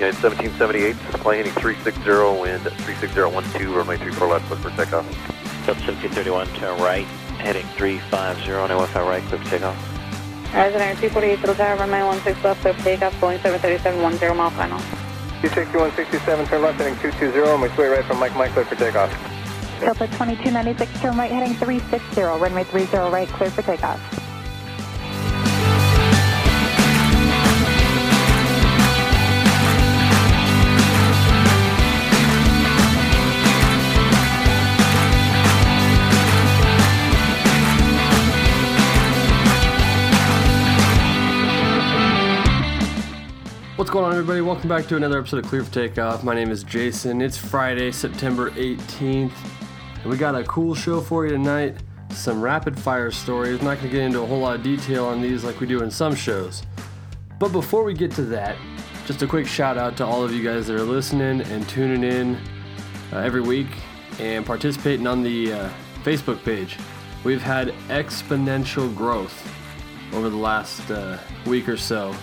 United 1778, fly heading 360, wind 36012, runway 34 left, look for takeoff. Sub 1731, turn right, heading 350, on FI right, clip takeoff. Ryanair 348, little tower, runway 16 left, clip takeoff, going 737, 10 mile final. 260, 167, turn left, heading 220, and we sway right from Mike, clip for takeoff. Delta 2296, turn right, heading 360, runway 30 right, clear for takeoff. What's going on, everybody? Welcome back to another episode of Clear for Takeoff. My name is Jason. It's Friday, September 18th. And we got a cool show for you tonight. Some rapid fire stories. I'm not going to get into a whole lot of detail on these like we do in some shows. But before we get to that, just a quick shout out to all of you guys that are listening and tuning in every week and participating on the Facebook page. We've had exponential growth over the last week or so.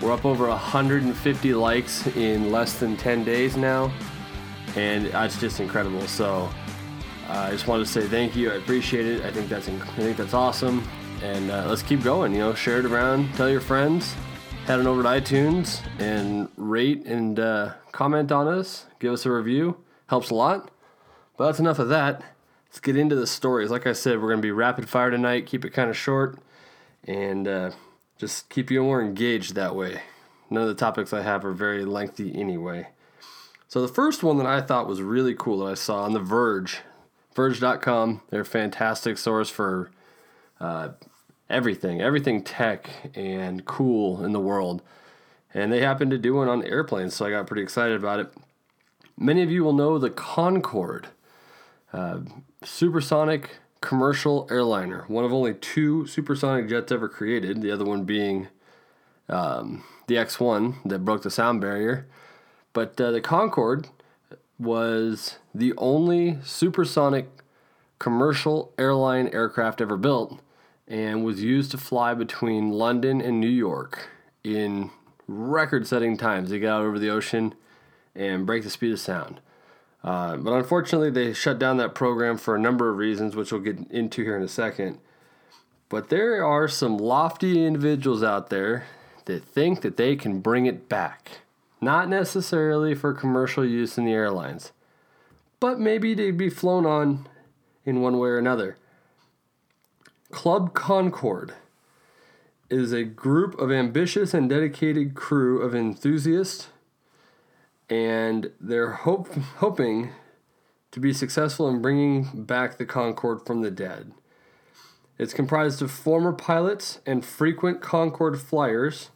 We're up over 150 likes in less than 10 days now, and it's just incredible. So I just wanted to say thank you. I appreciate it. I think that's awesome, and let's keep going. You know, share it around, tell your friends, head on over to iTunes and rate and comment on us. Give us a review. Helps a lot. But that's enough of that. Let's get into the stories. Like I said, we're going to be rapid fire tonight. Keep it kind of short, and just keep you more engaged that way. None of the topics I have are very lengthy anyway. So the first one that I thought was really cool that I saw on The Verge, Verge.com, they're a fantastic source for everything tech and cool in the world. And they happened to do one on airplanes, so I got pretty excited about it. Many of you will know the Concorde, supersonic commercial airliner, one of only two supersonic jets ever created, the other one being the X-1 that broke the sound barrier. But the Concorde was the only supersonic commercial airline aircraft ever built and was used to fly between London and New York in record-setting times. They got out over the ocean and break the speed of sound. But unfortunately, they shut down that program for a number of reasons, which we'll get into here in a second. But there are some lofty individuals out there that think that they can bring it back. Not necessarily for commercial use in the airlines, but maybe to be flown on in one way or another. Club Concorde is a group of ambitious and dedicated crew of enthusiasts, and they're hoping to be successful in bringing back the Concorde from the dead. It's comprised of former pilots and frequent Concorde flyers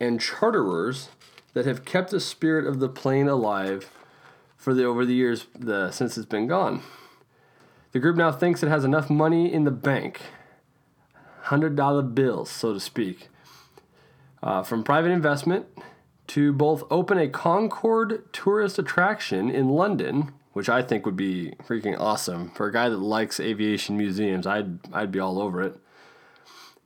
and charterers that have kept the spirit of the plane alive over the years since it's been gone. The group now thinks it has enough money in the bank, $100 bills, so to speak, from private investment, to both open a Concorde tourist attraction in London, which I think would be freaking awesome. For a guy that likes aviation museums, I'd be all over it.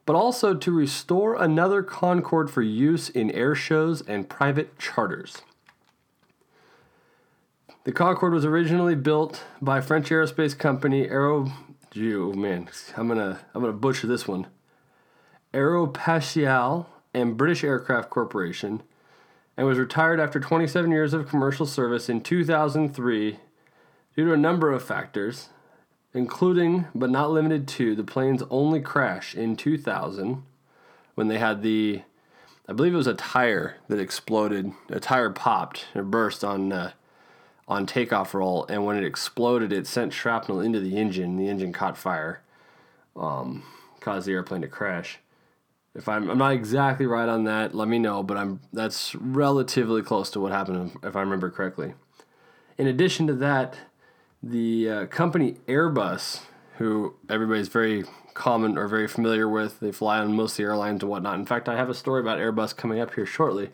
But also to restore another Concorde for use in air shows and private charters. The Concorde was originally built by French aerospace company I'm gonna butcher this one. Aérospatiale and British Aircraft Corporation, and was retired after 27 years of commercial service in 2003 due to a number of factors, including, but not limited to, the plane's only crash in 2000 when they had a tire popped and burst on takeoff roll, and when it exploded, it sent shrapnel into the engine. The engine caught fire, caused the airplane to crash. If I'm not exactly right on that, let me know, but that's relatively close to what happened, if I remember correctly. In addition to that, the company Airbus, who everybody's very common or very familiar with, they fly on most of the airlines and whatnot. In fact, I have a story about Airbus coming up here shortly.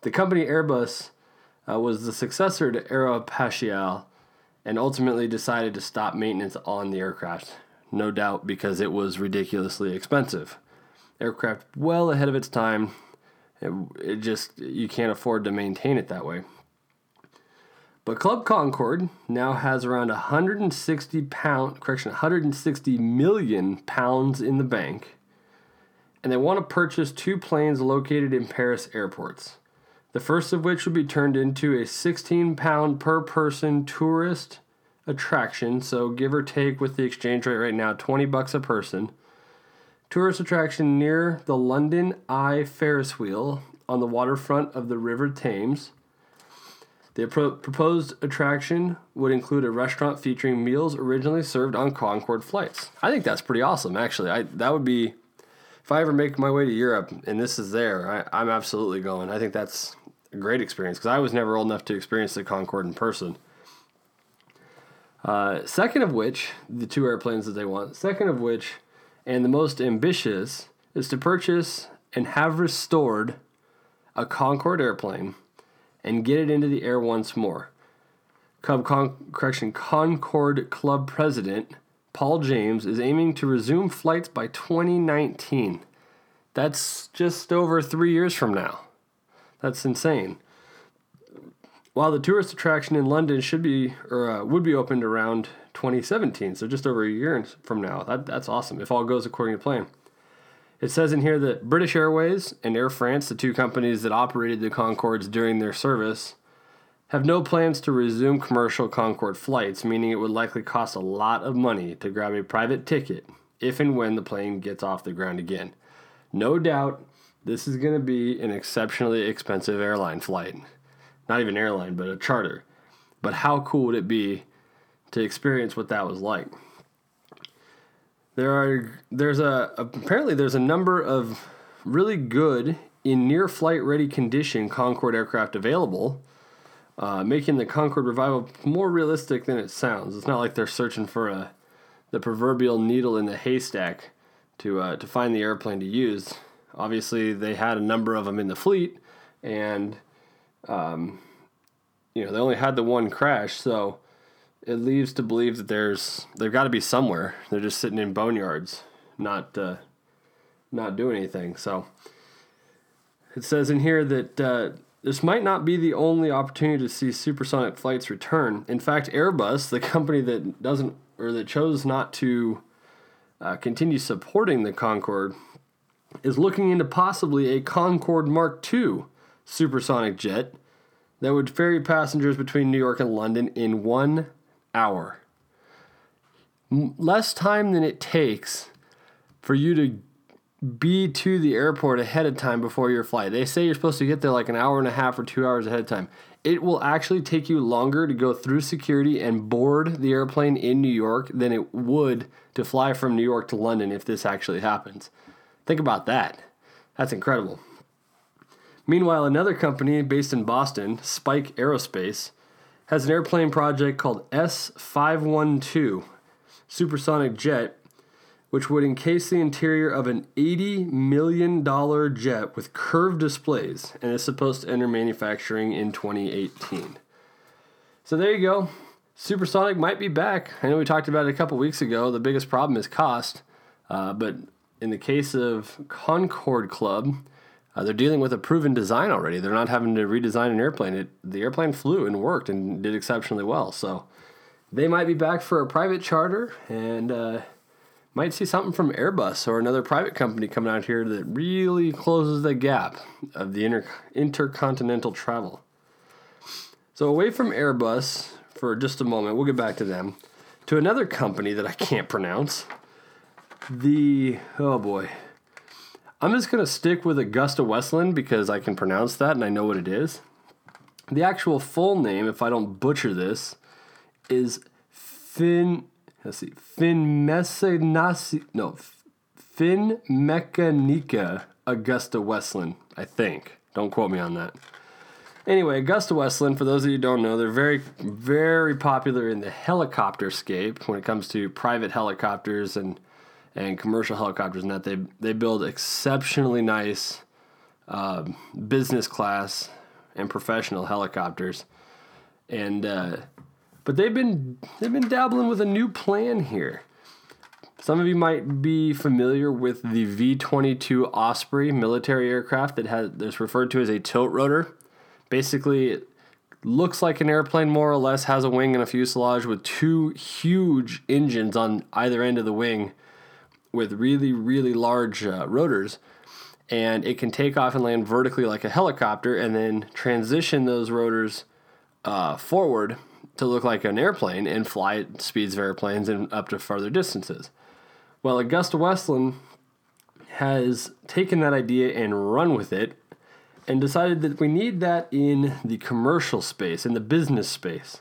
The company Airbus was the successor to Aérospatiale and ultimately decided to stop maintenance on the aircraft, no doubt because it was ridiculously expensive. Aircraft well ahead of its time, It just, you can't afford to maintain it that way. But Club Concorde now has around 160 million pounds in the bank, and they want to purchase two planes located in Paris airports, the first of which would be turned into a 16-pound per person tourist attraction, so give or take with the exchange rate right now, $20 a person, tourist attraction near the London Eye Ferris wheel on the waterfront of the River Thames. The proposed attraction would include a restaurant featuring meals originally served on Concorde flights. I think that's pretty awesome, actually. That would be, if I ever make my way to Europe and this is there, I'm absolutely going. I think that's a great experience because I was never old enough to experience the Concorde in person. Second of which, and the most ambitious, is to purchase and have restored a Concorde airplane and get it into the air once more. Concorde Club President Paul James is aiming to resume flights by 2019. That's just over 3 years from now. That's insane. While the tourist attraction in London would be opened around 2017, so just over a year from now. That's awesome, if all goes according to plan. It says in here that British Airways and Air France, the two companies that operated the Concordes during their service, have no plans to resume commercial Concorde flights, meaning it would likely cost a lot of money to grab a private ticket if and when the plane gets off the ground again. No doubt, this is going to be an exceptionally expensive airline flight. Not even airline, but a charter. But how cool would it be to experience what that was like? There's a number of really good in near flight ready condition Concorde aircraft available, making the Concorde revival more realistic than it sounds. It's not like they're searching for the proverbial needle in the haystack to find the airplane to use. Obviously, they had a number of them in the fleet, and they only had the one crash, so it leaves to believe that they've got to be somewhere. They're just sitting in boneyards, not doing anything. So it says in here that this might not be the only opportunity to see supersonic flights return. In fact, Airbus, the company that chose not to continue supporting the Concorde, is looking into possibly a Concorde Mark II supersonic jet that would ferry passengers between New York and London in 1 hour. Less time than it takes for you to be to the airport ahead of time before your flight. They say you're supposed to get there like an hour and a half or 2 hours ahead of time. It will actually take you longer to go through security and board the airplane in New York than it would to fly from New York to London if this actually happens. Think about that. That's incredible. Meanwhile, another company based in Boston, Spike Aerospace, has an airplane project called S-512 supersonic jet, which would encase the interior of an $80 million jet with curved displays, and is supposed to enter manufacturing in 2018. So there you go. Supersonic might be back. I know we talked about it a couple weeks ago. The biggest problem is cost, but in the case of Concorde Club, they're dealing with a proven design already. They're not having to redesign an airplane. The airplane flew and worked and did exceptionally well. So they might be back for a private charter, and might see something from Airbus or another private company coming out here that really closes the gap of the intercontinental travel. So away from Airbus for just a moment, we'll get back to them, to another company that I can't pronounce. I'm just going to stick with AgustaWestland because I can pronounce that and I know what it is. The actual full name, if I don't butcher this, is Finmeccanica AgustaWestland, I think. Don't quote me on that. Anyway, AgustaWestland, for those of you who don't know, they're very, very popular in the helicopter scape when it comes to private helicopters and commercial helicopters, and that they build exceptionally nice business class and professional helicopters, but they've been dabbling with a new plan here. Some of you might be familiar with the V-22 Osprey military aircraft that that's referred to as a tilt rotor. Basically, it looks like an airplane more or less, has a wing and a fuselage with two huge engines on either end of the wing with really, really large rotors. And it can take off and land vertically like a helicopter and then transition those rotors forward to look like an airplane and fly at speeds of airplanes and up to farther distances. Well, AgustaWestland has taken that idea and run with it and decided that we need that in the commercial space, in the business space.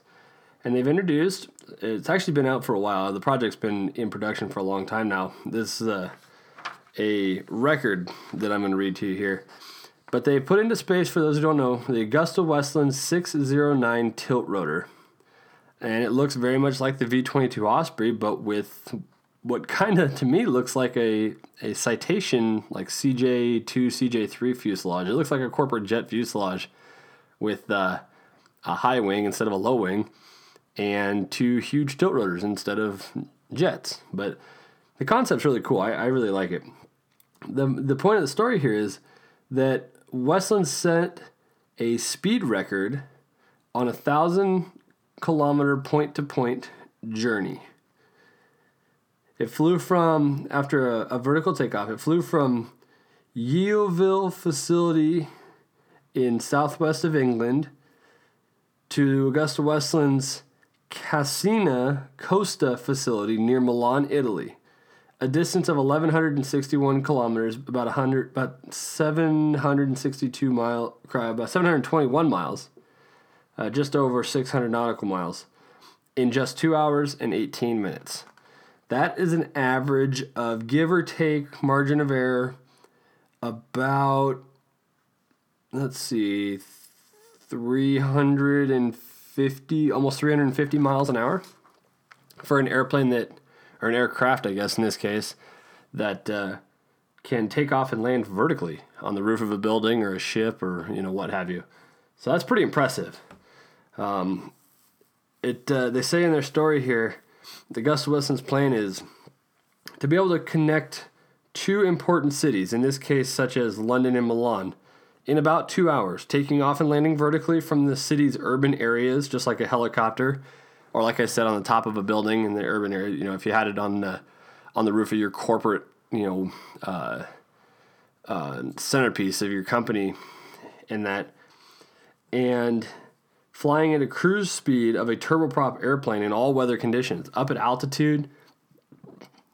And they've introduced, it's actually been out for a while. The project's been in production for a long time now. This is a record that I'm going to read to you here. But they put into space, for those who don't know, the AgustaWestland 609 tilt rotor. And it looks very much like the V-22 Osprey, but with what kind of, to me, looks like a Citation, like CJ-2, CJ-3 fuselage. It looks like a corporate jet fuselage with a high wing instead of a low wing and two huge tilt rotors instead of jets. But the concept's really cool. I really like it. The point of the story here is that Westland set a speed record on 1,000-kilometer point-to-point journey. It flew from, after a vertical takeoff, it flew from Yeovil facility in southwest of England to AgustaWestland's Cassina Costa facility near Milan, Italy, a distance of 1,161 kilometers, about 762 miles, about 721 miles, just over 600 nautical miles, in just 2 hours and 18 minutes. That is an average of, give or take, margin of error, about, 350, almost 350 miles an hour for an airplane that, or an aircraft, I guess in this case, that can take off and land vertically on the roof of a building or a ship or, what have you. So that's pretty impressive. They say in their story here, the AgustaWestland's plan is to be able to connect two important cities, in this case such as London and Milan, in about 2 hours, taking off and landing vertically from the city's urban areas, just like a helicopter, or like I said, on the top of a building in the urban area. If you had it on the roof of your corporate, centerpiece of your company, and flying at a cruise speed of a turboprop airplane in all weather conditions, up at altitude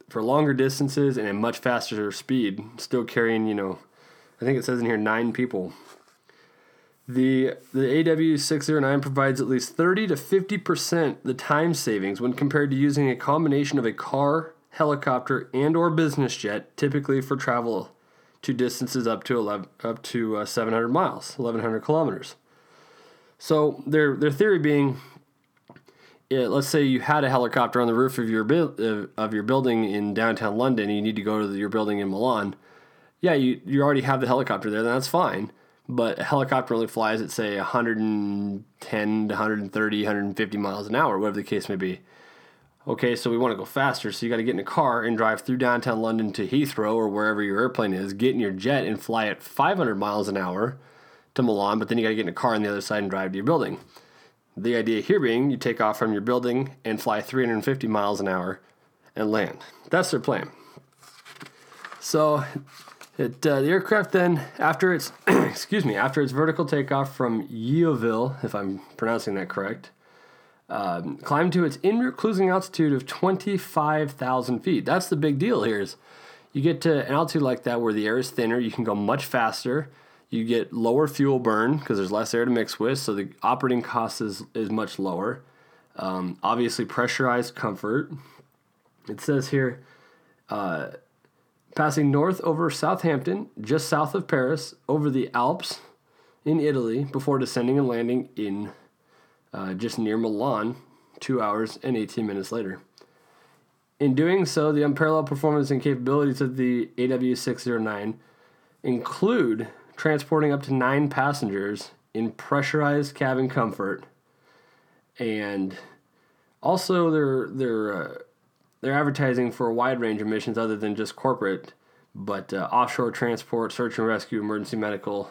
for longer distances and at much faster speed, still carrying, I think it says in here 9 people. The AW609 provides at least 30 to 50% the time savings when compared to using a combination of a car, helicopter, and or business jet, typically for travel to distances up to 700 miles, 1,100 kilometers. So their theory being, let's say you had a helicopter on the roof of your building in downtown London, and you need to go to your building in Milan. Yeah, you already have the helicopter there, then that's fine. But a helicopter only flies at, say, 110 to 130, 150 miles an hour, whatever the case may be. Okay, so we want to go faster, so you got to get in a car and drive through downtown London to Heathrow or wherever your airplane is, get in your jet and fly at 500 miles an hour to Milan, but then you got to get in a car on the other side and drive to your building. The idea here being you take off from your building and fly 350 miles an hour and land. That's their plan. So the aircraft then, after its vertical takeoff from Yeovil, if I'm pronouncing that correct, climbed to its en-route cruising altitude of 25,000 feet. That's the big deal here is you get to an altitude like that where the air is thinner, you can go much faster. You get lower fuel burn because there's less air to mix with, so the operating cost is much lower. Obviously, pressurized comfort. It says here, passing north over Southampton, just south of Paris, over the Alps in Italy, before descending and landing in just near Milan, 2 hours and 18 minutes later. In doing so, the unparalleled performance and capabilities of the AW609 include transporting up to 9 passengers in pressurized cabin comfort, and also their They're advertising for a wide range of missions other than just corporate, but offshore transport, search and rescue, emergency medical,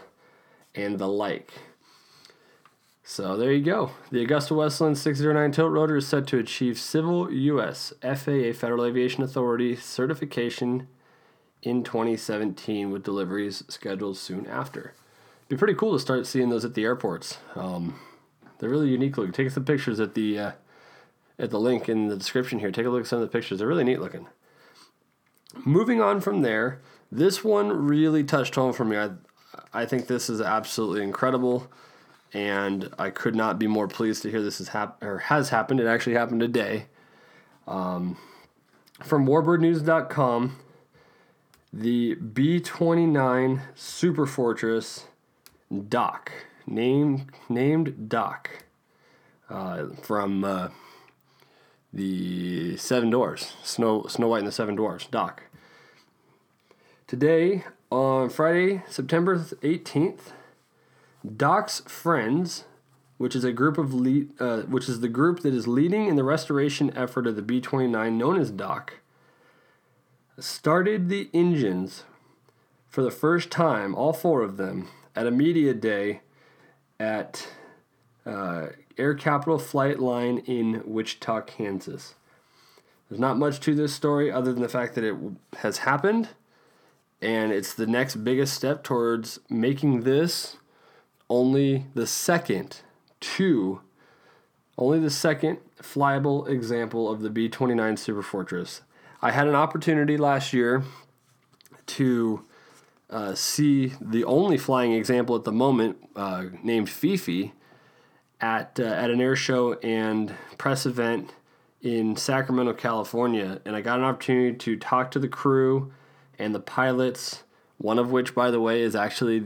and the like. So there you go. The AgustaWestland 609 tilt rotor is set to achieve civil U.S. FAA Federal Aviation Authority certification in 2017 with deliveries scheduled soon after. It'd be pretty cool to start seeing those at the airports. They're really unique looking. Take some pictures at the link in the description here. Take a look at some of the pictures. They're really neat looking. Moving on from there, this one really touched home for me. I think this is absolutely incredible. And I could not be more pleased to hear this has happened. It actually happened today. From warbirdnews.com, the B-29 Superfortress Doc, named Doc, from the Seven Dwarfs, Snow White and the Seven Dwarfs, Doc. Today, on Friday, September 18th, Doc's Friends, which is the group that is leading in the restoration effort of the B-29 known as Doc, started the engines for the first time, all four of them, at a media day at Air Capital Flight Line in Wichita, Kansas. There's not much to this story other than the fact that it has happened, and it's the next biggest step towards making this only the second flyable example of the B-29 Superfortress. I had an opportunity last year to see the only flying example at the moment, named Fifi, at an air show and press event in Sacramento, California, and I got an opportunity to talk to the crew and the pilots, one of which, by the way, is actually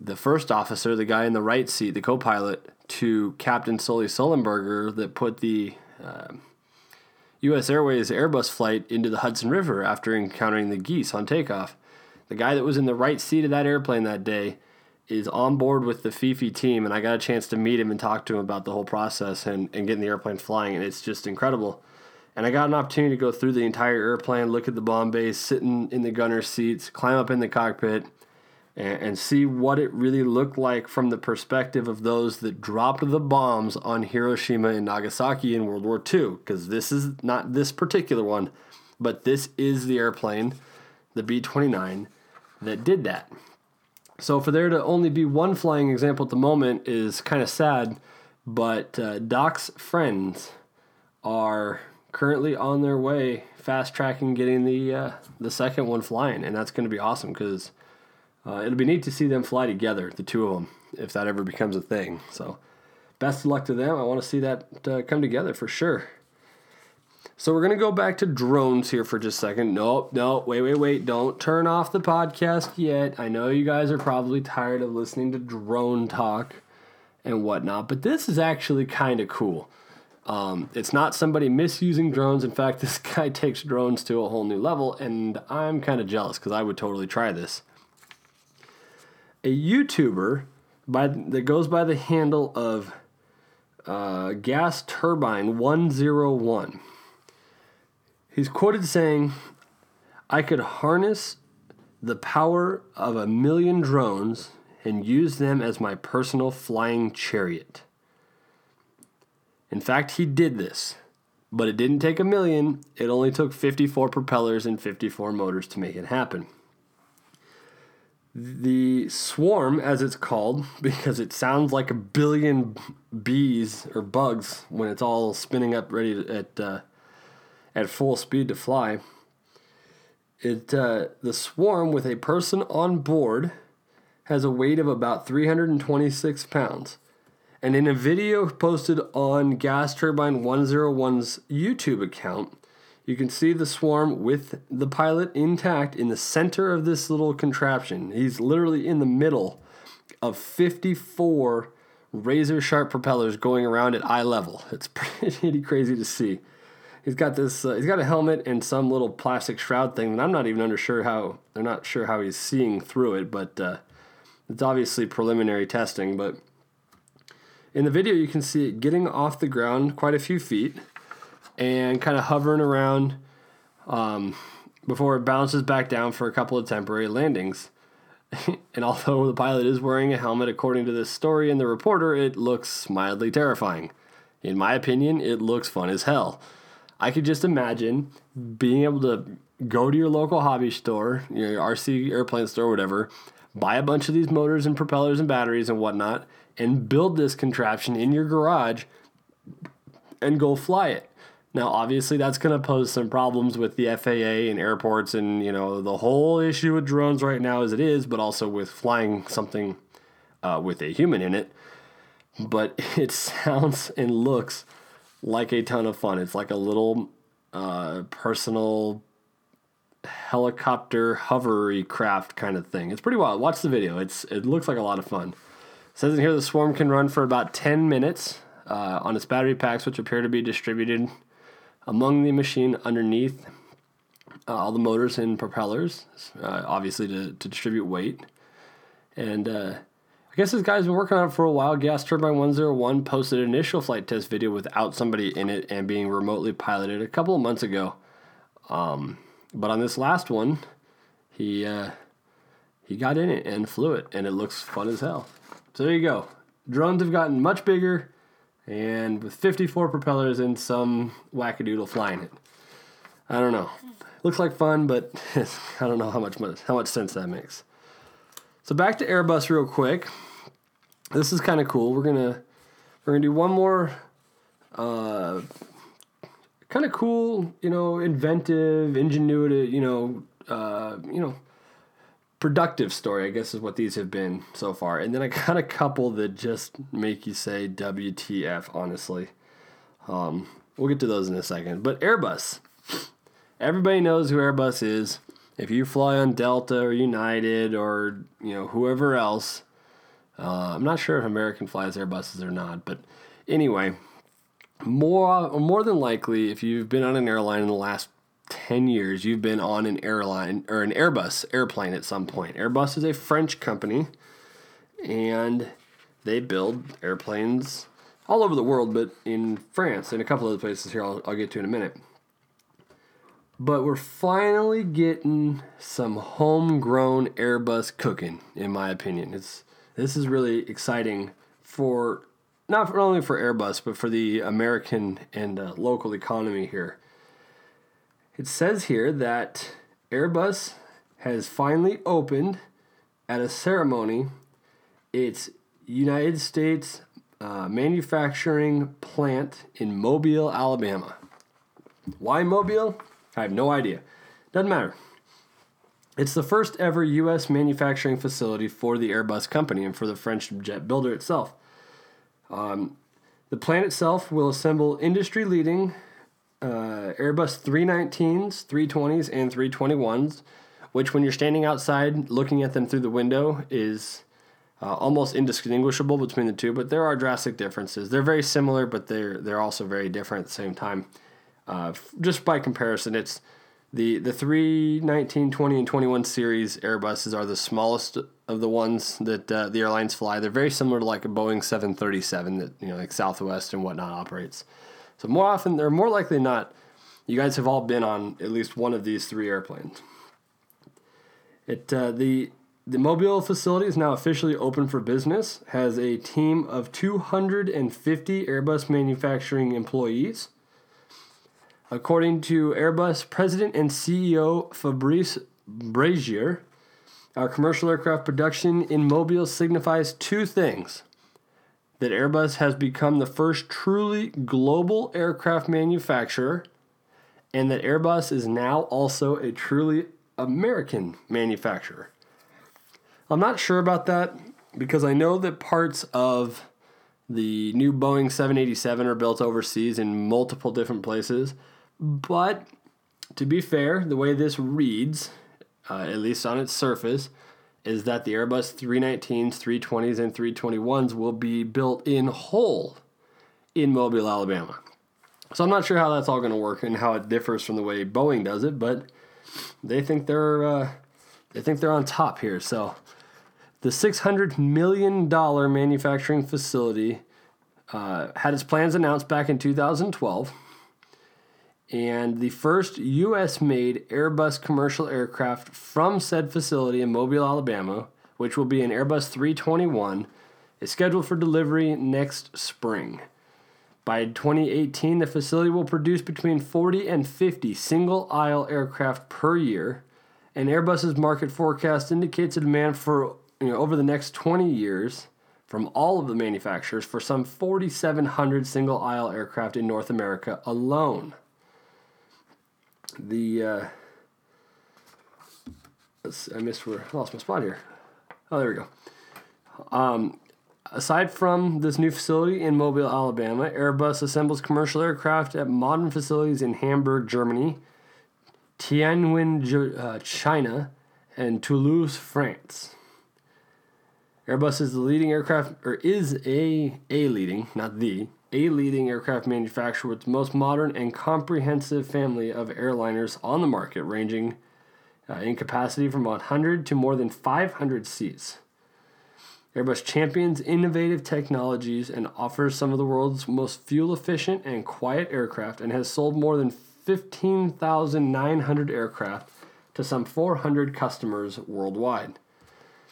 the first officer, the guy in the right seat, the co-pilot, to Captain Sully Sullenberger that put the U.S. Airways Airbus flight into the Hudson River after encountering the geese on takeoff. The guy that was in the right seat of that airplane that day is on board with the Fifi team, and I got a chance to meet him and talk to him about the whole process and getting the airplane flying, and it's just incredible. And I got an opportunity to go through the entire airplane, look at the bomb bays, sitting in the gunner seats, climb up in the cockpit, and see what it really looked like from the perspective of those that dropped the bombs on Hiroshima and Nagasaki in World War II, because this is not this particular one, but this is the airplane, the B-29, that did that. So for there to only be one flying example at the moment is kind of sad, but Doc's Friends are currently on their way, fast-tracking getting the second one flying, and that's going to be awesome, because it'll be neat to see them fly together, the two of them, if that ever becomes a thing. So best of luck to them. I want to see that come together for sure. So we're going to go back to drones here for just a second. Wait. Don't turn off the podcast yet. I know you guys are probably tired of listening to drone talk and whatnot, but this is actually kind of cool. It's not somebody misusing drones. In fact, this guy takes drones to a whole new level, and I'm kind of jealous because I would totally try this. A YouTuber that goes by the handle of GasTurbine101. He's quoted saying, "I could harness the power of 1,000,000 drones and use them as my personal flying chariot." In fact, he did this, but it didn't take 1,000,000. It only took 54 propellers and 54 motors to make it happen. The swarm, as it's called, because it sounds like 1,000,000 bees or bugs when it's all spinning up ready at full speed to fly, the swarm with a person on board has a weight of about 326 pounds. And in a video posted on GasTurbine101's YouTube account, you can see the swarm with the pilot intact in the center of this little contraption. He's literally in the middle of 54 razor-sharp propellers going around at eye level. It's pretty crazy to see. He's got this. He's got a helmet and some little plastic shroud thing, and I'm not even sure how he's seeing through it. But it's obviously preliminary testing. But in the video, you can see it getting off the ground quite a few feet. and kind of hovering around before it bounces back down for a couple of temporary landings. And although the pilot is wearing a helmet, according to this story and the reporter, it looks mildly terrifying. In my opinion, it looks fun as hell. I could just imagine being able to go to your local hobby store, your RC airplane store, whatever, buy a bunch of these motors and propellers and batteries and whatnot, and build this contraption in your garage and go fly it. Now, obviously, that's going to pose some problems with the FAA and airports and, you know, the whole issue with drones right now as it is, but also with flying something with a human in it. But it sounds and looks like a ton of fun. It's like a little personal helicopter hovery craft kind of thing. It's pretty wild. Watch the video. It looks like a lot of fun. It says in here the Swarm can run for about 10 minutes on its battery packs, which appear to be distributed among the machine underneath all the motors and propellers, obviously to distribute weight. And I guess this guy's been working on it for a while. GasTurbine101 posted an initial flight test video without somebody in it and being remotely piloted a couple of months ago. But on this last one, he got in it and flew it, and it looks fun as hell. So there you go. Drones have gotten much bigger, and with 54 propellers and some wackadoodle flying it. I don't know. Looks like fun, but I don't know how much sense that makes. So back to Airbus real quick. This is kind of cool. We're gonna do one more kind of cool, you know, inventive, ingenuity, productive story, I guess, is what these have been so far. And then I got a couple that just make you say WTF, honestly. We'll get to those in a second. But Airbus. Everybody knows who Airbus is. If you fly on Delta or United or, you know, whoever else, I'm not sure if American flies Airbuses or not. But anyway, more than likely, if you've been on an airline in the last 10 years, you've been on an airline or an Airbus airplane at some point. Airbus is a French company, and they build airplanes all over the world, but in France and a couple other places here I'll get to in a minute. But we're finally getting some homegrown Airbus cooking, in my opinion. This is really exciting for not only for Airbus, but for the American and local economy here. It says here that Airbus has finally opened at a ceremony its United States manufacturing plant in Mobile, Alabama. Why Mobile? I have no idea. Doesn't matter. It's the first ever U.S. manufacturing facility for the Airbus company and for the French jet builder itself. The plant itself will assemble industry-leading Airbus 319s, 320s, and 321s, which when you're standing outside looking at them through the window is almost indistinguishable between the two, but there are drastic differences. They're very similar, but they're also very different at the same time. Just by comparison, it's the 319, 20, and 21 series Airbuses are the smallest of the ones that the airlines fly. They're very similar to like a Boeing 737 that, you know, like Southwest and whatnot operates. So more often, they're more likely than not, you guys have all been on at least one of these three airplanes. The Mobile facility is now officially open for business, has a team of 250 Airbus manufacturing employees. According to Airbus President and CEO Fabrice Brégier, our commercial aircraft production in Mobile signifies two things: that Airbus has become the first truly global aircraft manufacturer, and that Airbus is now also a truly American manufacturer. I'm not sure about that because I know that parts of the new Boeing 787 are built overseas in multiple different places, but to be fair, the way this reads, at least on its surface, is that the Airbus 319s, 320s, and 321s will be built in whole in Mobile, Alabama. So I'm not sure how that's all going to work and how it differs from the way Boeing does it, but they think they're on top here. So the $600 million manufacturing facility had its plans announced back in 2012. and the first U.S.-made Airbus commercial aircraft from said facility in Mobile, Alabama, which will be an Airbus 321, is scheduled for delivery next spring. By 2018, the facility will produce between 40 and 50 single-aisle aircraft per year, and Airbus's market forecast indicates a demand for over the next 20 years from all of the manufacturers for some 4,700 single-aisle aircraft in North America alone. I lost my spot here. Oh, there we go. Aside from this new facility in Mobile, Alabama, Airbus assembles commercial aircraft at modern facilities in Hamburg, Germany, Tianjin, China, and Toulouse, France. Airbus is a leading aircraft manufacturer with the most modern and comprehensive family of airliners on the market, ranging in capacity from 100 to more than 500 seats. Airbus champions innovative technologies and offers some of the world's most fuel-efficient and quiet aircraft, and has sold more than 15,900 aircraft to some 400 customers worldwide.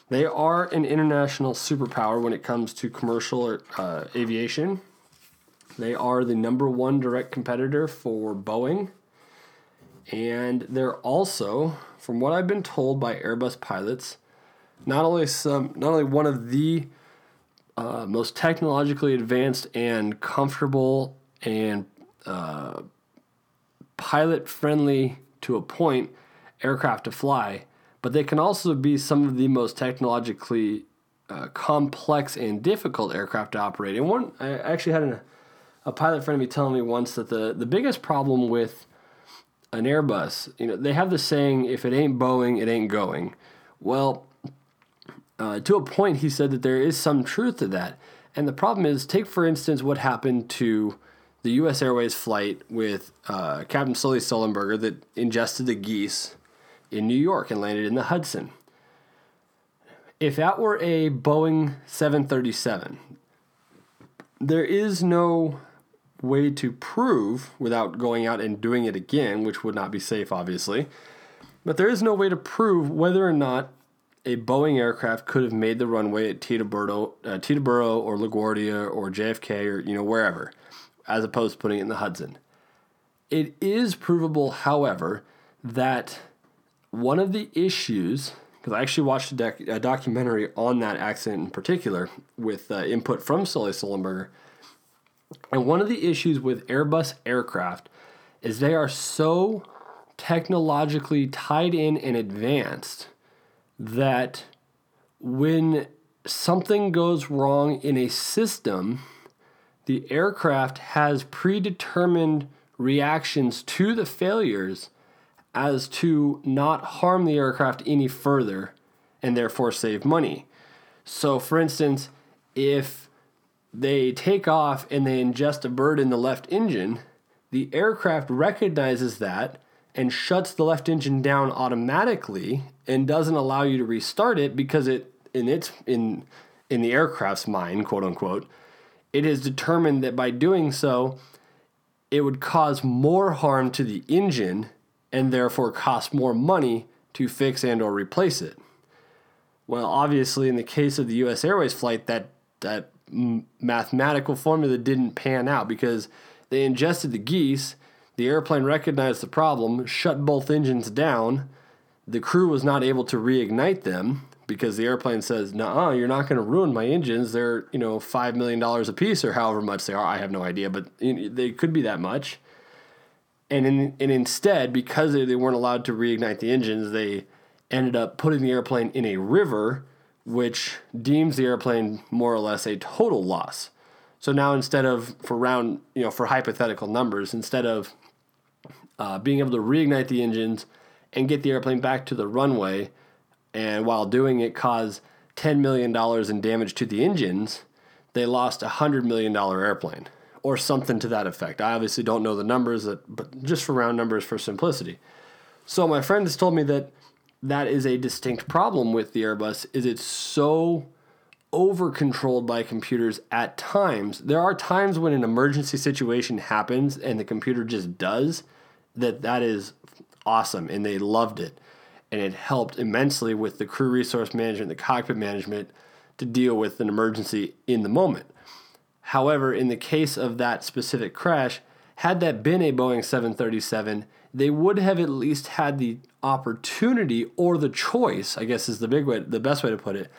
They are an international superpower when it comes to commercial aviation. They are the number one direct competitor for Boeing. And they're also, from what I've been told by Airbus pilots, not only one of the most technologically advanced and comfortable and pilot-friendly to a point aircraft to fly, but they can also be some of the most technologically complex and difficult aircraft to operate. And one, I actually had a pilot friend of me telling me once that the biggest problem with an Airbus, they have the saying, if it ain't Boeing, it ain't going. Well, to a point, he said that there is some truth to that. And the problem is, take for instance what happened to the U.S. Airways flight with Captain Sully Sullenberger that ingested the geese in New York and landed in the Hudson. If that were a Boeing 737, there is no way to prove, without going out and doing it again, which would not be safe, obviously, but there is no way to prove whether or not a Boeing aircraft could have made the runway at Teterboro or LaGuardia or JFK or wherever, as opposed to putting it in the Hudson. It is provable, however, that one of the issues, because I actually watched a documentary on that accident in particular with input from Sully Sullenberger, and one of the issues with Airbus aircraft is they are so technologically tied in and advanced that when something goes wrong in a system, the aircraft has predetermined reactions to the failures as to not harm the aircraft any further and therefore save money. So, for instance, if they take off and they ingest a bird in the left engine, the aircraft recognizes that and shuts the left engine down automatically and doesn't allow you to restart it because in the aircraft's mind, quote unquote, it is determined that by doing so, it would cause more harm to the engine and therefore cost more money to fix and or replace it. Well, obviously, in the case of the U.S. Airways flight, that mathematical formula didn't pan out because they ingested the geese, the airplane recognized the problem, shut both engines down, the crew was not able to reignite them because the airplane says, "Nuh-uh, you're not going to ruin my engines. They're, $5 million a piece or however much they are. I have no idea, but they could be that much." And instead, because they weren't allowed to reignite the engines, they ended up putting the airplane in a river, which deems the airplane more or less a total loss. So now instead of, for hypothetical numbers, instead of being able to reignite the engines and get the airplane back to the runway, and while doing it cause $10 million in damage to the engines, they lost a $100 million airplane. Or something to that effect. I obviously don't know the numbers, but just for round numbers for simplicity. So my friend has told me that is a distinct problem with the Airbus, is it's so over-controlled by computers at times. There are times when an emergency situation happens and the computer just does, that is awesome, and they loved it. And it helped immensely with the crew resource management, the cockpit management, to deal with an emergency in the moment. However, in the case of that specific crash, had that been a Boeing 737, they would have at least had the opportunity or the choice, I guess is the best way to put it.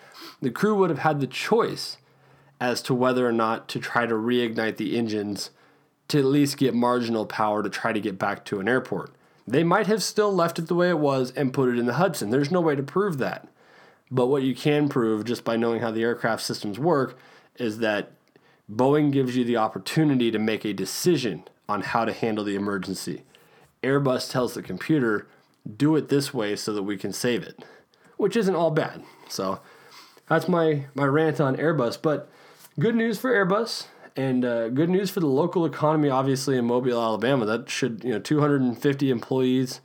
The crew would have had the choice as to whether or not to try to reignite the engines to at least get marginal power to try to get back to an airport. They might have still left it the way it was and put it in the Hudson. There's no way to prove that. But what you can prove just by knowing how the aircraft systems work is that Boeing gives you the opportunity to make a decision on how to handle the emergency. Airbus tells the computer, do it this way so that we can save it, which isn't all bad. So that's my rant on Airbus. But good news for Airbus. And good news for the local economy, obviously, in Mobile, Alabama. That should, 250 employees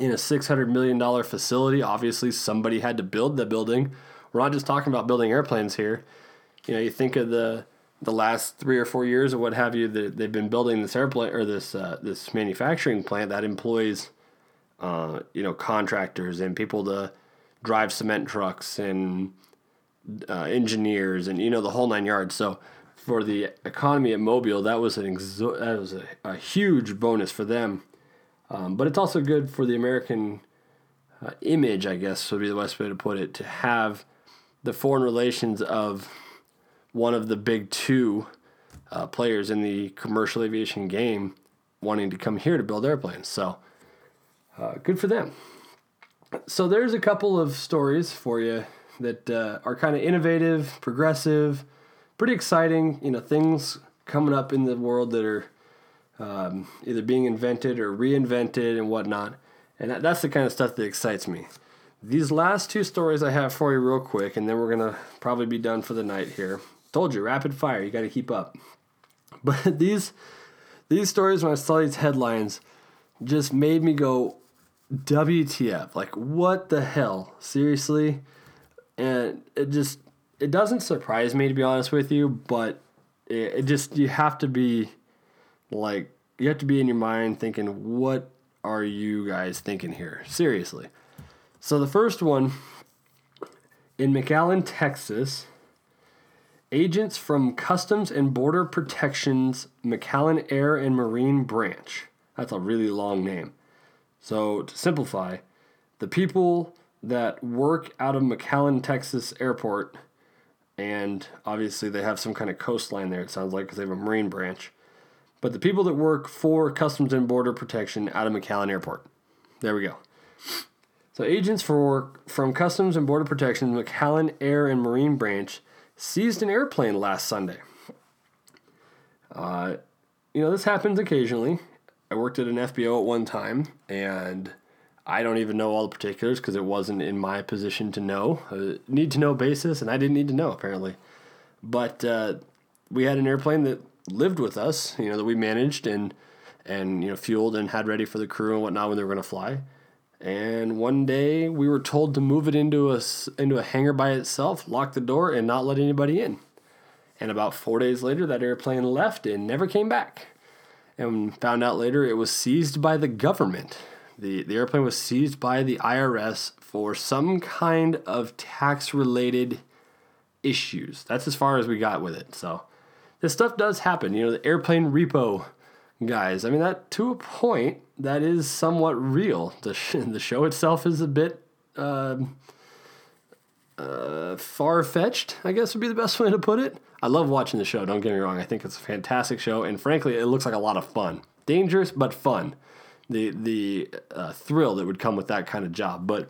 in a $600 million facility. Obviously, somebody had to build the building. We're not just talking about building airplanes here. You think of the last 3 or 4 years or what have you that they've been building this airplane or this manufacturing plant that employs, contractors and people to drive cement trucks and engineers and the whole nine yards. So. For the economy at Mobile, that was a huge bonus for them. But it's also good for the American image, I guess would be the best way to put it, to have the foreign relations of one of the big two players in the commercial aviation game wanting to come here to build airplanes. So good for them. So there's a couple of stories for you that are kind of innovative, progressive, pretty exciting, things coming up in the world that are either being invented or reinvented and whatnot. And that's the kind of stuff that excites me. These last two stories I have for you real quick, and then we're going to probably be done for the night here. Told you, rapid fire, you got to keep up. But these stories, when I saw these headlines, just made me go, WTF, like what the hell, seriously? And it just... It doesn't surprise me, to be honest with you, but it just, you have to be in your mind thinking, what are you guys thinking here? Seriously. So the first one, in McAllen, Texas, agents from Customs and Border Protection's McAllen Air and Marine Branch. That's a really long name. So to simplify, the people that work out of McAllen, Texas airport... And obviously they have some kind of coastline there, it sounds like, because they have a marine branch. But the people that work for Customs and Border Protection out of McAllen Airport. There we go. So agents from Customs and Border Protection, McAllen Air and Marine Branch, seized an airplane last Sunday. This happens occasionally. I worked at an FBO at one time, and I don't even know all the particulars because it wasn't in my position to know, need-to-know basis, and I didn't need to know, apparently. But we had an airplane that lived with us, that we managed and fueled and had ready for the crew and whatnot when they were going to fly. And one day we were told to move it into a hangar by itself, lock the door, and not let anybody in. And about 4 days later, that airplane left and never came back. And found out later it was seized by the government. The airplane was seized by the IRS for some kind of tax-related issues. That's as far as we got with it. So this stuff does happen. The airplane repo guys. I mean, that to a point, that is somewhat real. The show itself is a bit far-fetched, I guess would be the best way to put it. I love watching the show. Don't get me wrong. I think it's a fantastic show. And frankly, it looks like a lot of fun. Dangerous, but fun. The thrill that would come with that kind of job, but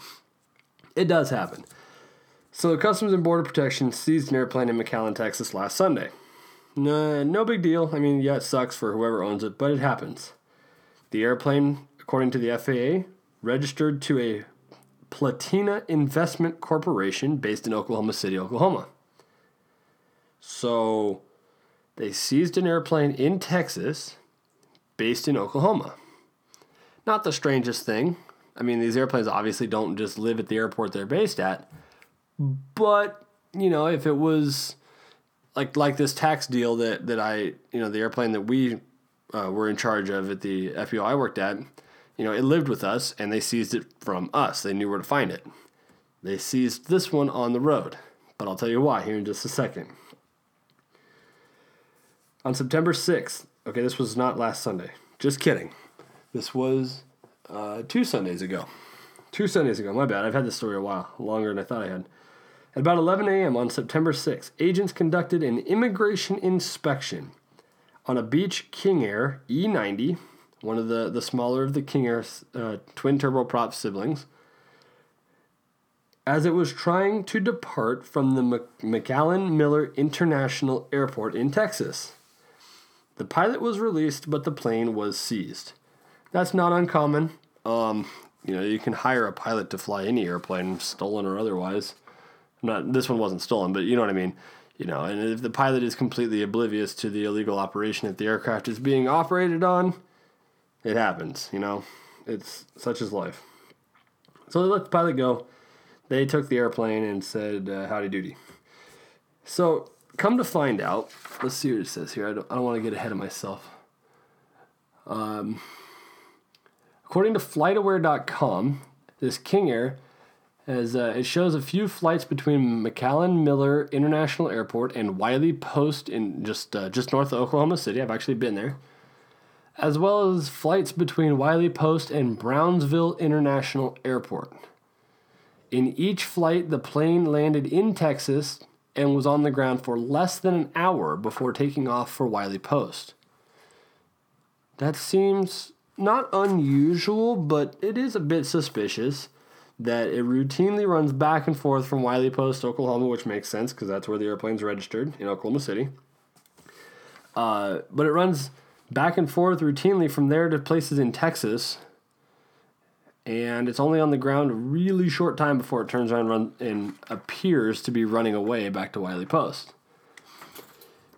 it does happen. So Customs and Border Protection seized an airplane in McAllen, Texas last Sunday. No big deal. I mean, yeah, it sucks for whoever owns it, but it happens. The airplane, according to the FAA, registered to a Platina Investment Corporation based in Oklahoma City, Oklahoma. So they seized an airplane in Texas based in Oklahoma. Not the strangest thing. I mean, these airplanes obviously don't just live at the airport they're based at. But, if it was like this tax deal that I, the airplane that we were in charge of at the FBO I worked at, you know, it lived with us, and they seized it from us. They knew where to find it. They seized this one on the road, but I'll tell you why here in just a second. On September 6th, okay, this was not last Sunday. Just kidding. This was two Sundays ago. My bad. I've had this story a while, longer than I thought I had. At about 11 a.m. on September 6th, agents conducted an immigration inspection on a Beech King Air E90, one of the smaller of the King Air twin turboprop siblings, as it was trying to depart from the McAllen Miller International Airport in Texas. The pilot was released, but the plane was seized. That's not uncommon. You know, you can hire a pilot to fly any airplane, stolen or otherwise. This one wasn't stolen, but you know what I mean. You know, and if the pilot is completely oblivious to the illegal operation that the aircraft is being operated on, it happens, you know. It's such is life. So they let the pilot go. They took the airplane and said, howdy doody. So, come to find out, let's see what it says here. I don't want to get ahead of myself. According to FlightAware.com, this King Air, it shows a few flights between McAllen Miller International Airport and Wiley Post in just north of Oklahoma City. I've actually been there. As well as flights between Wiley Post and Brownsville International Airport. In each flight, the plane landed in Texas and was on the ground for less than an hour before taking off for Wiley Post. That seems not unusual, but it is a bit suspicious that it routinely runs back and forth from Wiley Post to Oklahoma, which makes sense because that's where the airplane's registered, in Oklahoma City. But it runs back and forth routinely from there to places in Texas, and it's only on the ground a really short time before it turns around and appears to be running away back to Wiley Post.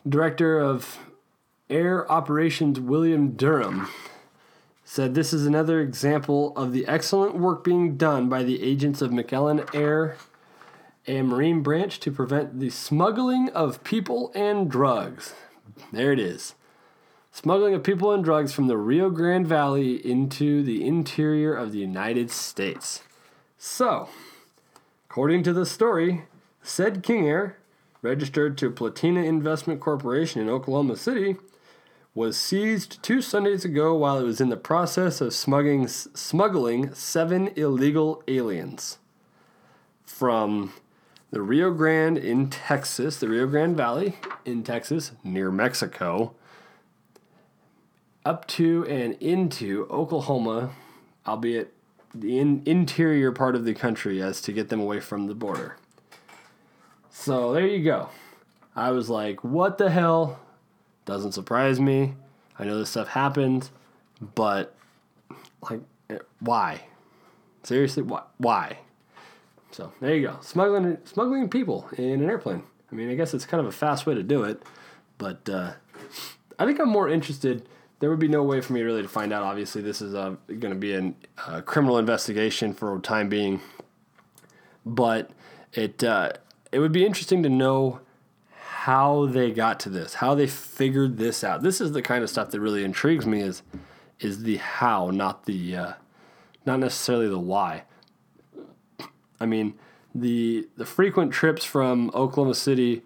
Director of Air Operations William Durham said this is another example of the excellent work being done by the agents of McAllen Air and Marine Branch to prevent the smuggling of people and drugs. There it is. Smuggling of people and drugs from the Rio Grande Valley into the interior of the United States. So, according to the story, said King Air, registered to Platina Investment Corporation in Oklahoma City, was seized 2 Sundays ago while it was in the process of smuggling 7 illegal aliens from the Rio Grande in Texas, the Rio Grande Valley in Texas, near Mexico, up to and into Oklahoma, albeit the interior part of the country, as to get them away from the border. So there you go. I was like, what the hell? Doesn't surprise me. I know this stuff happens, but like, why? Seriously, why? So there you go. Smuggling people in an airplane. I mean, I guess it's kind of a fast way to do it, but I think I'm more interested. There would be no way for me really to find out. Obviously, this is going to be a criminal investigation for the time being. But it would be interesting to know how they got to this, how they figured this out. This is the kind of stuff that really intrigues me is the how, not necessarily the why. I mean, the frequent trips from Oklahoma City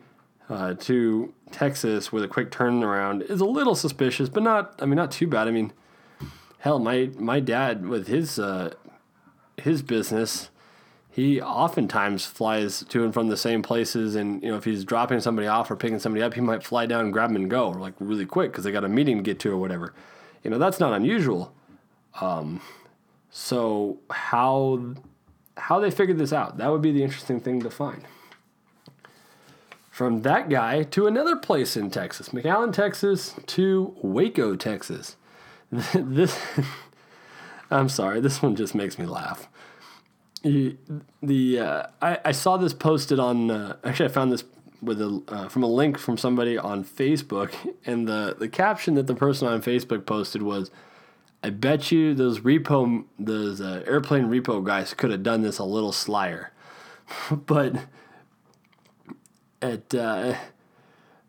to Texas with a quick turnaround is a little suspicious, but not too bad. I mean, hell, my dad with his business, he oftentimes flies to and from the same places, and you know, if he's dropping somebody off or picking somebody up, he might fly down and grab them and go, or like really quick because they got a meeting to get to or whatever. You know, that's not unusual. So how they figured this out, that would be the interesting thing to find. From that guy to another place in Texas, McAllen, Texas to Waco, Texas. I'm sorry, this one just makes me laugh. I saw this posted on, actually I found this with from a link from somebody on Facebook, and the caption that the person on Facebook posted was, I bet you those airplane repo guys could have done this a little slyer. But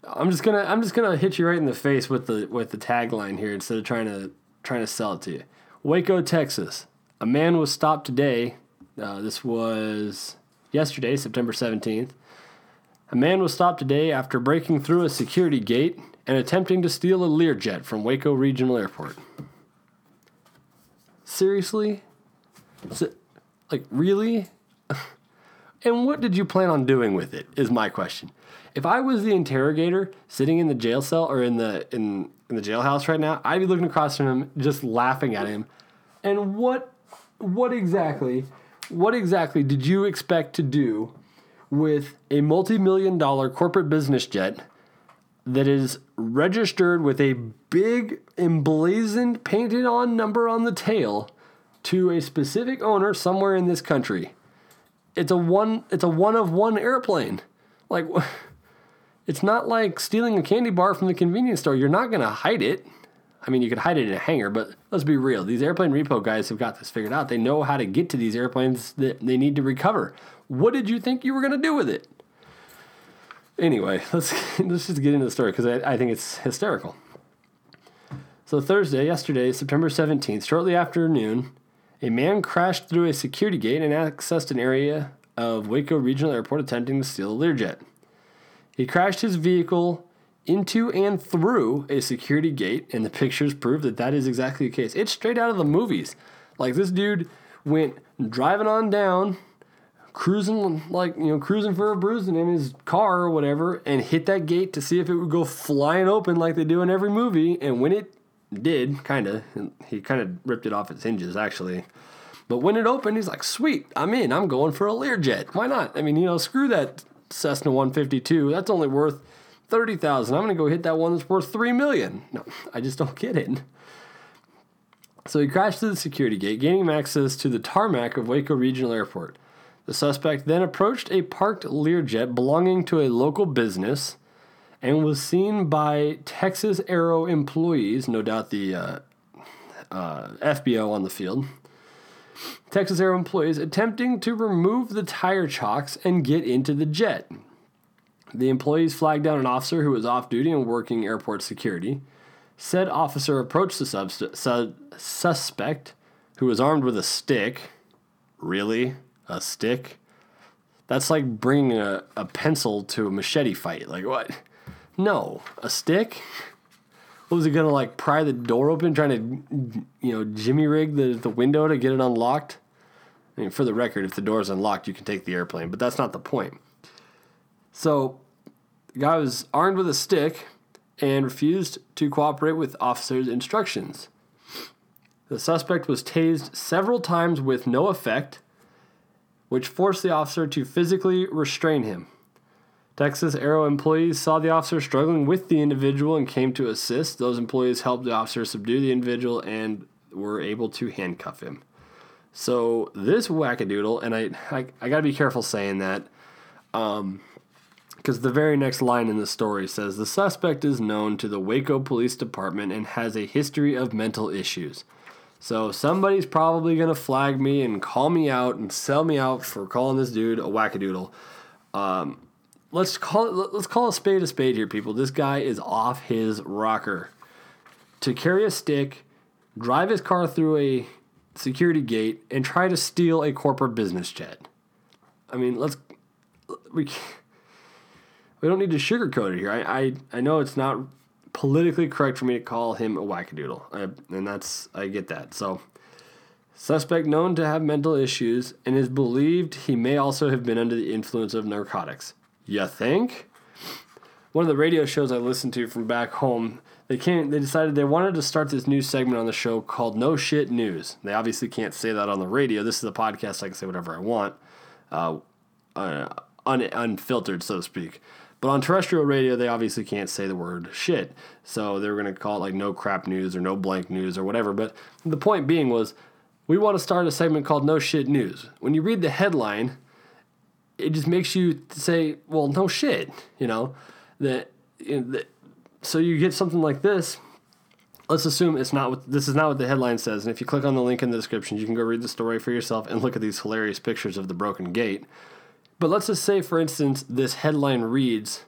I'm just gonna hit you right in the face with the tagline here instead of trying to sell it to you. Waco, Texas. A man was stopped today. This was yesterday, September 17th. A man was stopped today after breaking through a security gate and attempting to steal a Learjet from Waco Regional Airport. Seriously? Really? And what did you plan on doing with it, is my question. If I was the interrogator sitting in the jail cell or in the jailhouse right now, I'd be looking across from him, just laughing at him. And what exactly did you expect to do with a multi-million-dollar corporate business jet that is registered with a big emblazoned painted-on number on the tail to a specific owner somewhere in this country? It's a one-of-one airplane. Like, it's not like stealing a candy bar from the convenience store. You're not going to hide it. I mean, you could hide it in a hangar, but let's be real. These airplane repo guys have got this figured out. They know how to get to these airplanes that they need to recover. What did you think you were going to do with it? Anyway, let's just get into the story because I think it's hysterical. So yesterday, September 17th, shortly after noon, a man crashed through a security gate and accessed an area of Waco Regional Airport attempting to steal a Learjet. He crashed his vehicle into and through a security gate, and the pictures prove that is exactly the case. It's straight out of the movies. Like, this dude went driving on down, cruising for a bruising in his car or whatever, and hit that gate to see if it would go flying open like they do in every movie, and when it did, he ripped it off its hinges, actually. But when it opened, he's like, sweet, I'm in. I'm going for a Learjet. Why not? I mean, screw that Cessna 152. That's only worth $30,000. I'm going to go hit that one that's worth $3 million. No, I just don't get it. So he crashed through the security gate, gaining him access to the tarmac of Waco Regional Airport. The suspect then approached a parked Learjet belonging to a local business and was seen by Texas Aero employees, no doubt the FBO on the field, Texas Aero employees attempting to remove the tire chocks and get into the jet. The employees flagged down an officer who was off duty and working airport security. Said officer approached the suspect, who was armed with a stick. Really? A stick? That's like bringing a pencil to a machete fight. Like, what? No, a stick? What, was he gonna pry the door open, trying to, jimmy rig the window to get it unlocked? I mean, for the record, if the door's unlocked, you can take the airplane, but that's not the point. So, the guy was armed with a stick and refused to cooperate with officers' instructions. The suspect was tased several times with no effect, which forced the officer to physically restrain him. Texas Aero employees saw the officer struggling with the individual and came to assist. Those employees helped the officer subdue the individual and were able to handcuff him. So this wackadoodle, and I got to be careful saying that, because the very next line in the story says, the suspect is known to the Waco Police Department and has a history of mental issues. So somebody's probably going to flag me and call me out and sell me out for calling this dude a wackadoodle. Let's call a spade here, people. This guy is off his rocker. To carry a stick, drive his car through a security gate, and try to steal a corporate business jet. I mean, we don't need to sugarcoat it here. I know it's not politically correct for me to call him a wackadoodle, I get that. So, suspect known to have mental issues and is believed he may also have been under the influence of narcotics. You think? One of the radio shows I listened to from back home, they decided they wanted to start this new segment on the show called No Shit News. They obviously can't say that on the radio. This is a podcast. I can say whatever I want, unfiltered, so to speak. But on terrestrial radio, they obviously can't say the word shit. So they were going to call it No Crap News or No Blank News or whatever. But the point being was, we want to start a segment called No Shit News. When you read the headline, it just makes you say, well, no shit, so you get something like this. Let's assume this is not what the headline says. And if you click on the link in the description, you can go read the story for yourself and look at these hilarious pictures of the broken gate. But let's just say, for instance, this headline reads,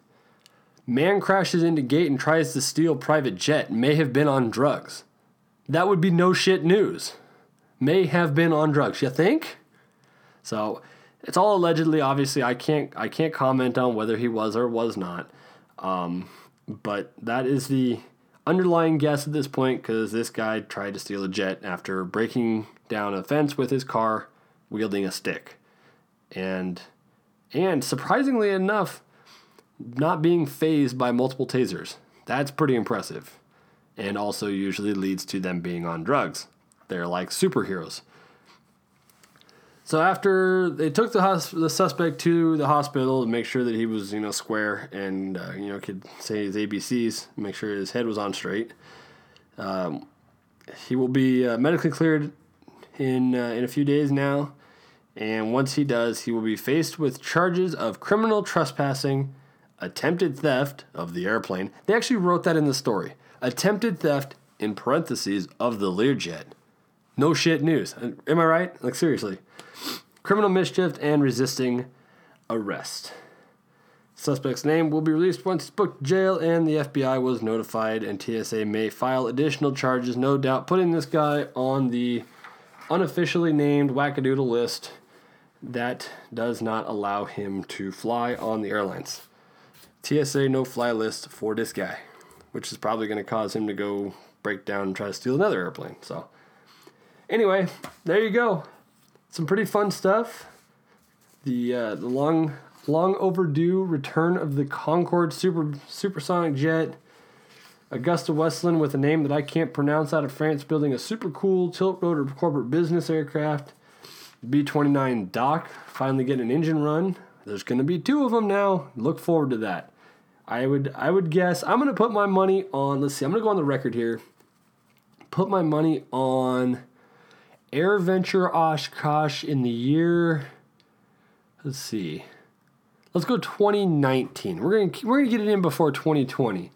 Man crashes into gate and tries to steal private jet. May have been on drugs. That would be no shit news. May have been on drugs, you think? So, it's all allegedly. Obviously, I can't comment on whether he was or was not. But that is the underlying guess at this point, because this guy tried to steal a jet after breaking down a fence with his car, wielding a stick. And surprisingly enough, not being fazed by multiple tasers. That's pretty impressive. And also usually leads to them being on drugs. They're like superheroes. So after they took the suspect to the hospital to make sure that he was, square and, could say his ABCs, make sure his head was on straight, he will be medically cleared in a few days now. And once he does, he will be faced with charges of criminal trespassing, attempted theft of the airplane. They actually wrote that in the story. Attempted theft, in parentheses, of the Learjet. No shit news. Am I right? Like, seriously. Criminal mischief and resisting arrest. Suspect's name will be released once he's booked to jail and the FBI was notified, and TSA may file additional charges, no doubt putting this guy on the unofficially named wackadoodle list that does not allow him to fly on the airlines. TSA no-fly list for this guy, which is probably going to cause him to go break down and try to steal another airplane. So, anyway, there you go. Some pretty fun stuff. The long overdue return of the Concorde supersonic jet. AgustaWestland, with a name that I can't pronounce, out of France, building a super cool tilt-rotor corporate business aircraft. The B-29 Doc finally getting an engine run. There's going to be two of them now. Look forward to that. I would guess. I'm going to put my money on, I'm going to go on the record here. Put my money on Air Venture Oshkosh in the year, let's go 2019. We're going to get it in before 2020.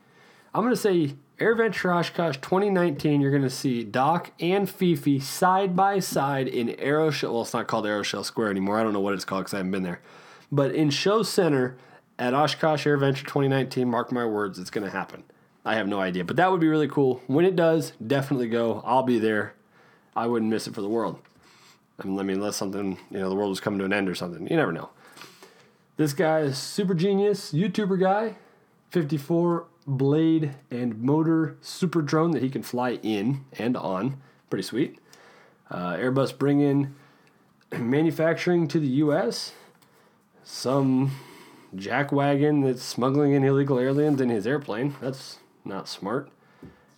I'm going to say Air Venture Oshkosh 2019. You're going to see Doc and Fifi side by side in Aeroshell. Well, it's not called Aeroshell Square anymore. I don't know what it's called because I haven't been there. But in Show Center at Oshkosh Air Venture 2019, mark my words, it's going to happen. I have no idea, but that would be really cool. When it does, definitely go. I'll be there. I wouldn't miss it for the world. I mean, unless something, the world was coming to an end or something. You never know. This guy is super genius, YouTuber guy, 54 blade and motor super drone that he can fly in and on. Pretty sweet. Airbus bring in manufacturing to the U.S. Some jackwagon that's smuggling in illegal aliens in his airplane. That's not smart.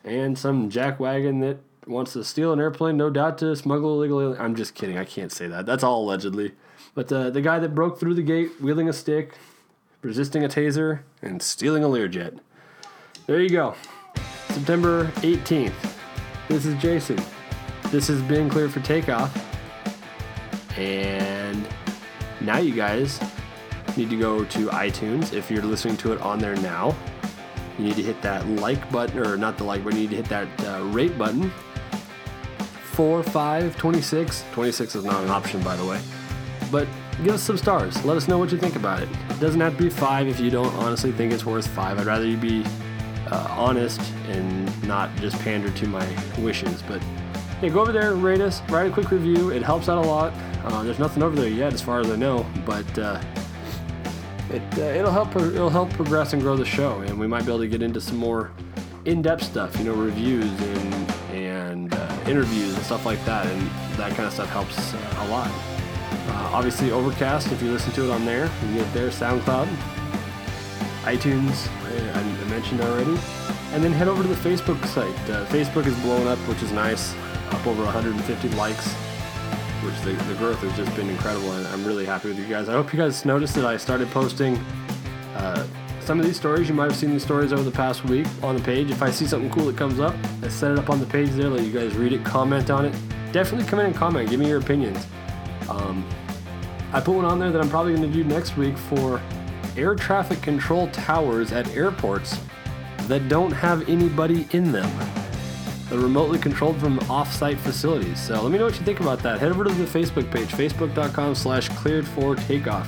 And some jackwagon that wants to steal an airplane, no doubt, to smuggle illegal aliens. I'm just kidding. I can't say that. That's all allegedly. But the guy that broke through the gate, wielding a stick, resisting a taser, and stealing a Learjet. There you go. September 18th. This is Jason. This has been Clear for Takeoff. And now you guys need to go to iTunes. If you're listening to it on there now, you need to hit that like button, or not the like button, you need to hit that rate button. 4, 5, 26. 26 is not an option, by the way. But give us some stars. Let us know what you think about it. It doesn't have to be 5 if you don't honestly think it's worth 5. I'd rather you be honest and not just pander to my wishes. But yeah, go over there, rate us, write a quick review. It helps out a lot. There's nothing over there yet as far as I know, but it'll help progress and grow the show, and we might be able to get into some more in-depth stuff, reviews and interviews and stuff like that, and that kind of stuff helps a lot. Obviously, Overcast, if you listen to it on there, you can get there, SoundCloud, iTunes, I mentioned already, and then head over to the Facebook site. Facebook is blowing up, which is nice, up over 150 likes. Which the growth has just been incredible, and I'm really happy with you guys. I hope you guys noticed that I started posting some of these stories. You might have seen these stories over the past week on the page. If I see something cool that comes up, I set it up on the page there, let you guys read it, comment on it. Definitely come in and comment. Give me your opinions. I put one on there that I'm probably going to do next week for air traffic control towers at airports that don't have anybody in them. They're remotely controlled from off-site facilities. So let me know what you think about that. Head over to the Facebook page, facebook.com/clearedfortakeoff,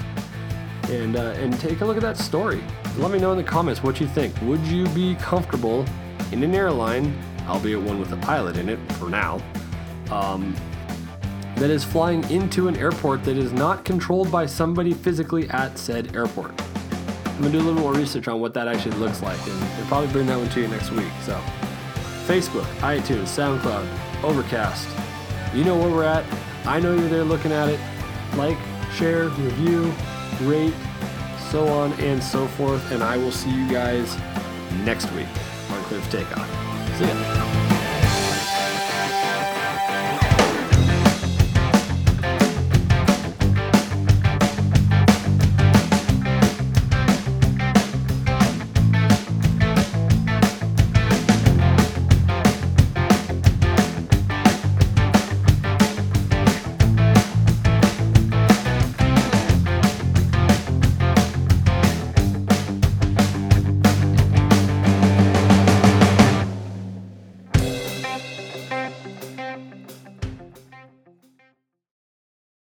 and take a look at that story. Let me know in the comments what you think. Would you be comfortable in an airline, albeit one with a pilot in it for now, that is flying into an airport that is not controlled by somebody physically at said airport? I'm going to do a little more research on what that actually looks like, and probably bring that one to you next week. So, Facebook, iTunes, SoundCloud, Overcast. You know where we're at. I know you're there looking at it. Like, share, review, rate, so on and so forth. And I will see you guys next week on Cliff Takeoff. See ya.